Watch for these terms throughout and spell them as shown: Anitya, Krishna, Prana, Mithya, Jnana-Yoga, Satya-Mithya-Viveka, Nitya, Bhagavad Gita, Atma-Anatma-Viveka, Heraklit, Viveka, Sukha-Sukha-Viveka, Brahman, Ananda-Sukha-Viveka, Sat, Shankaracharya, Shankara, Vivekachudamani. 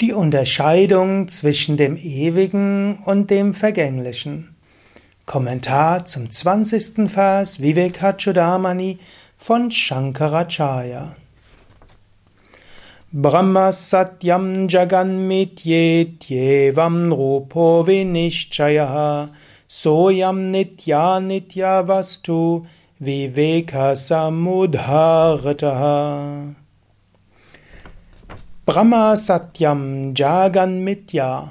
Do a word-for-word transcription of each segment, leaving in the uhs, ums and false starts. die Unterscheidung zwischen dem Ewigen und dem Vergänglichen. Kommentar zum zwanzigsten Vers Vivekachudamani von Shankaracharya. Brahma satyam jagan mityevam rupo vinishchaya soyam nitya nitya vastu viveka samudharataha. Brahma satyam jagan mitya.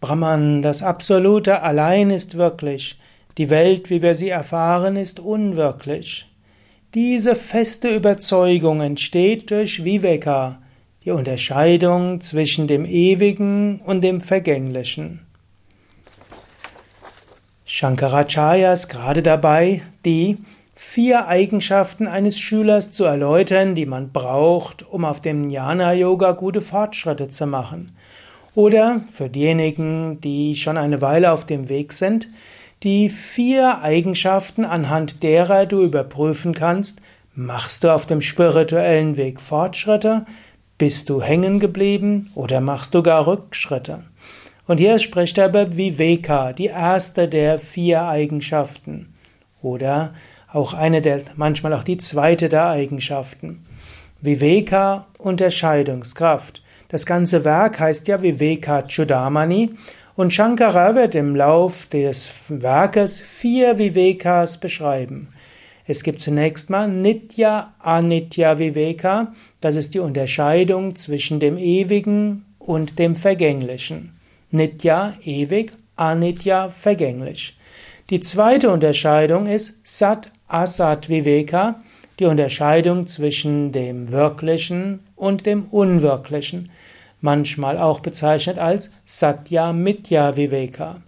Brahman, das Absolute allein ist wirklich. Die Welt, wie wir sie erfahren, ist unwirklich. Diese feste Überzeugung entsteht durch Viveka, die Unterscheidung zwischen dem Ewigen und dem Vergänglichen. Shankaracharya ist gerade dabei, die vier Eigenschaften eines Schülers zu erläutern, die man braucht, um auf dem Jnana-Yoga gute Fortschritte zu machen. Oder für diejenigen, die schon eine Weile auf dem Weg sind, die vier Eigenschaften, anhand derer du überprüfen kannst, machst du auf dem spirituellen Weg Fortschritte, bist du hängen geblieben oder machst du gar Rückschritte. Und hier spricht er über Viveka, die erste der vier Eigenschaften. Oder auch eine der, manchmal auch die zweite der Eigenschaften. Viveka, Unterscheidungskraft. Das ganze Werk heißt ja Vivekachudamani. Und Shankara wird im Lauf des Werkes vier Vivekas beschreiben. Es gibt zunächst mal Nitya-Anitya-Viveka, das ist die Unterscheidung zwischen dem Ewigen und dem Vergänglichen. Nitya, ewig, Anitya, vergänglich. Die zweite Unterscheidung ist Sat-Asat-Viveka, die Unterscheidung zwischen dem Wirklichen und dem Unwirklichen, manchmal auch bezeichnet als Satya-Mithya-Viveka.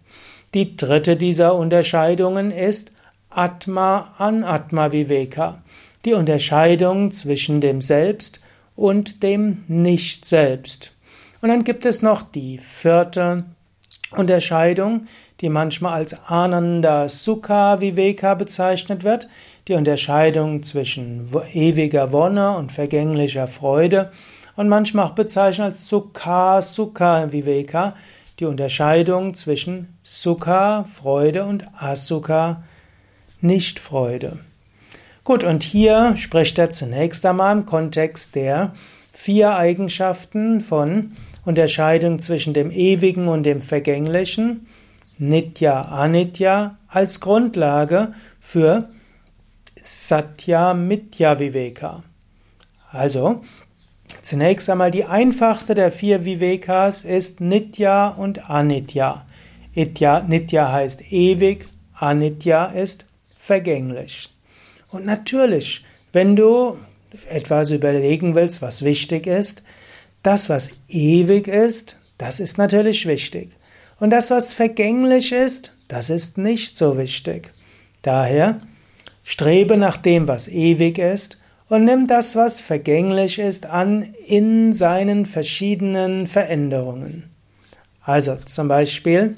Die dritte dieser Unterscheidungen ist Atma-Anatma-Viveka, die Unterscheidung zwischen dem Selbst und dem Nicht-Selbst. Und dann gibt es noch die vierte Unterscheidung, die manchmal als Ananda-Sukha-Viveka bezeichnet wird, die Unterscheidung zwischen ewiger Wonne und vergänglicher Freude, und manchmal auch bezeichnet als Sukha-Sukha-Viveka, die Unterscheidung zwischen Sukha, Freude, und Asukha, Nicht-Freude. Gut, und hier spricht er zunächst einmal im Kontext der vier Eigenschaften von Unterscheidung zwischen dem Ewigen und dem Vergänglichen, Nitya, Anitya, als Grundlage für Satya-Mithya-Viveka. Also, zunächst einmal die einfachste der vier Vivekas ist Nitya und Anitya. Itya, Nitya heißt ewig, Anitya ist vergänglich. Und natürlich, wenn du etwas überlegen willst, was wichtig ist, das, was ewig ist, das ist natürlich wichtig. Und das, was vergänglich ist, das ist nicht so wichtig. Daher strebe nach dem, was ewig ist, und nimm das, was vergänglich ist, an in seinen verschiedenen Veränderungen. Also zum Beispiel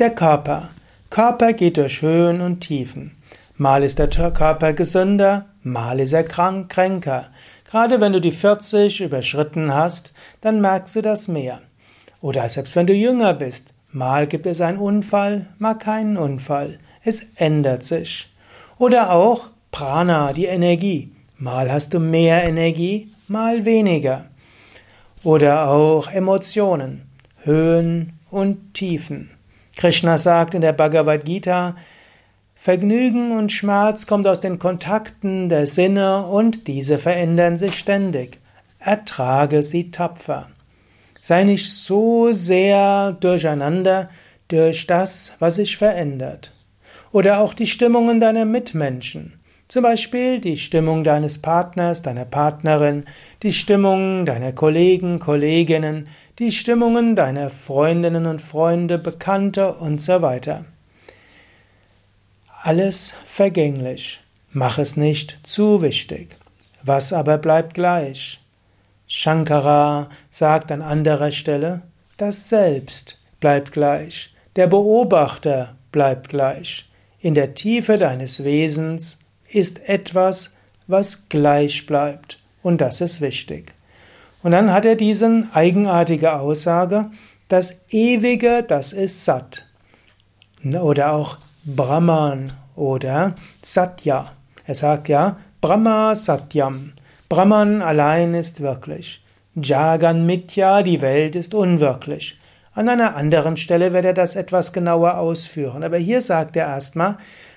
der Körper. Körper geht durch Höhen und Tiefen. Mal ist der Körper gesünder, mal ist er krank, kränker. Gerade wenn du die vierzig überschritten hast, dann merkst du das mehr. Oder selbst wenn du jünger bist, mal gibt es einen Unfall, mal keinen Unfall. Es ändert sich. Oder auch Prana, die Energie. Mal hast du mehr Energie, mal weniger. Oder auch Emotionen, Höhen und Tiefen. Krishna sagt in der Bhagavad Gita, Vergnügen und Schmerz kommt aus den Kontakten der Sinne und diese verändern sich ständig. Ertrage sie tapfer. Sei nicht so sehr durcheinander durch das, was sich verändert. Oder auch die Stimmungen deiner Mitmenschen. Zum Beispiel die Stimmung deines Partners, deiner Partnerin, die Stimmung deiner Kollegen, Kolleginnen, die Stimmungen deiner Freundinnen und Freunde, Bekannte und so weiter. Alles vergänglich. Mach es nicht zu wichtig. Was aber bleibt gleich? Shankara sagt an anderer Stelle, das Selbst bleibt gleich, der Beobachter bleibt gleich. In der Tiefe deines Wesens ist etwas, was gleich bleibt, und das ist wichtig. Und dann hat er diese eigenartige Aussage, das Ewige, das ist Sat. Oder auch Brahman oder Satya. Er sagt ja, Brahma Satyam. Brahman allein ist wirklich. Jagan Mithya, die Welt ist unwirklich. An einer anderen Stelle wird er das etwas genauer ausführen. Aber hier sagt er erstmal,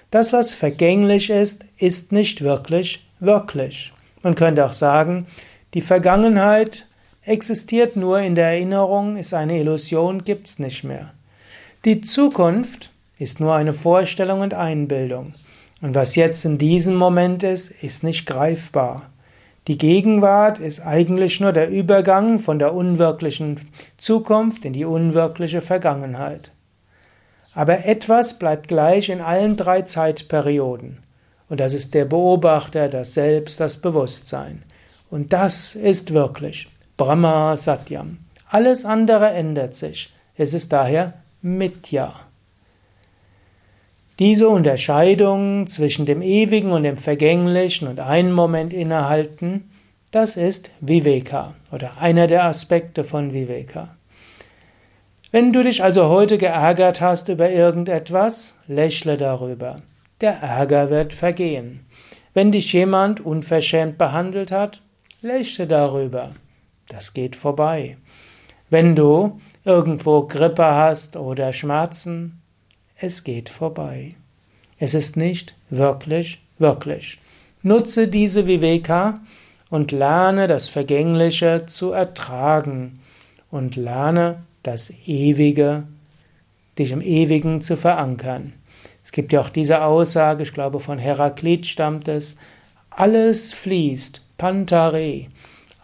das, was vergänglich ist, ist nicht wirklich wirklich. Man könnte auch sagen, die Vergangenheit existiert nur in der Erinnerung, ist eine Illusion, gibt's nicht mehr. Die Zukunft ist nur eine Vorstellung und Einbildung. Und was jetzt in diesem Moment ist, ist nicht greifbar. Die Gegenwart ist eigentlich nur der Übergang von der unwirklichen Zukunft in die unwirkliche Vergangenheit. Aber etwas bleibt gleich in allen drei Zeitperioden. Und das ist der Beobachter, das Selbst, das Bewusstsein. Und das ist wirklich Brahma Satyam. Alles andere ändert sich. Es ist daher Mithya. Diese Unterscheidung zwischen dem Ewigen und dem Vergänglichen und einen Moment innehalten, das ist Viveka oder einer der Aspekte von Viveka. Wenn du dich also heute geärgert hast über irgendetwas, lächle darüber. Der Ärger wird vergehen. Wenn dich jemand unverschämt behandelt hat, lächle darüber. Das geht vorbei. Wenn du irgendwo Grippe hast oder Schmerzen, es geht vorbei. Es ist nicht wirklich, wirklich. Nutze diese Viveka und lerne das Vergängliche zu ertragen und lerne das Ewige, dich im Ewigen zu verankern. Es gibt ja auch diese Aussage, ich glaube von Heraklit stammt es, alles fließt, Pantare,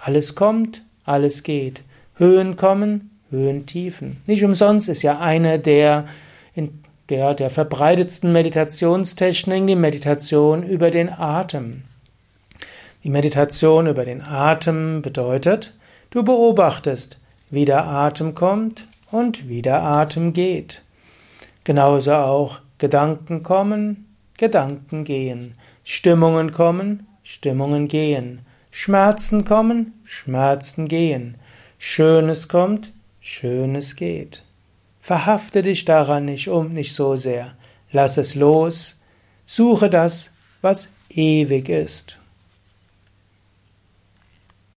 alles kommt, alles geht, Höhen kommen, Höhen tiefen. Nicht umsonst ist ja eine der, der, der verbreitetsten Meditationstechniken die Meditation über den Atem. Die Meditation über den Atem bedeutet, du beobachtest, wie der Atem kommt und wie der Atem geht. Genauso auch Gedanken kommen, Gedanken gehen, Stimmungen kommen, Stimmungen gehen, Schmerzen kommen, Schmerzen gehen, Schönes kommt, Schönes geht. Verhafte dich daran nicht um, nicht so sehr. Lass es los. Suche das, was ewig ist.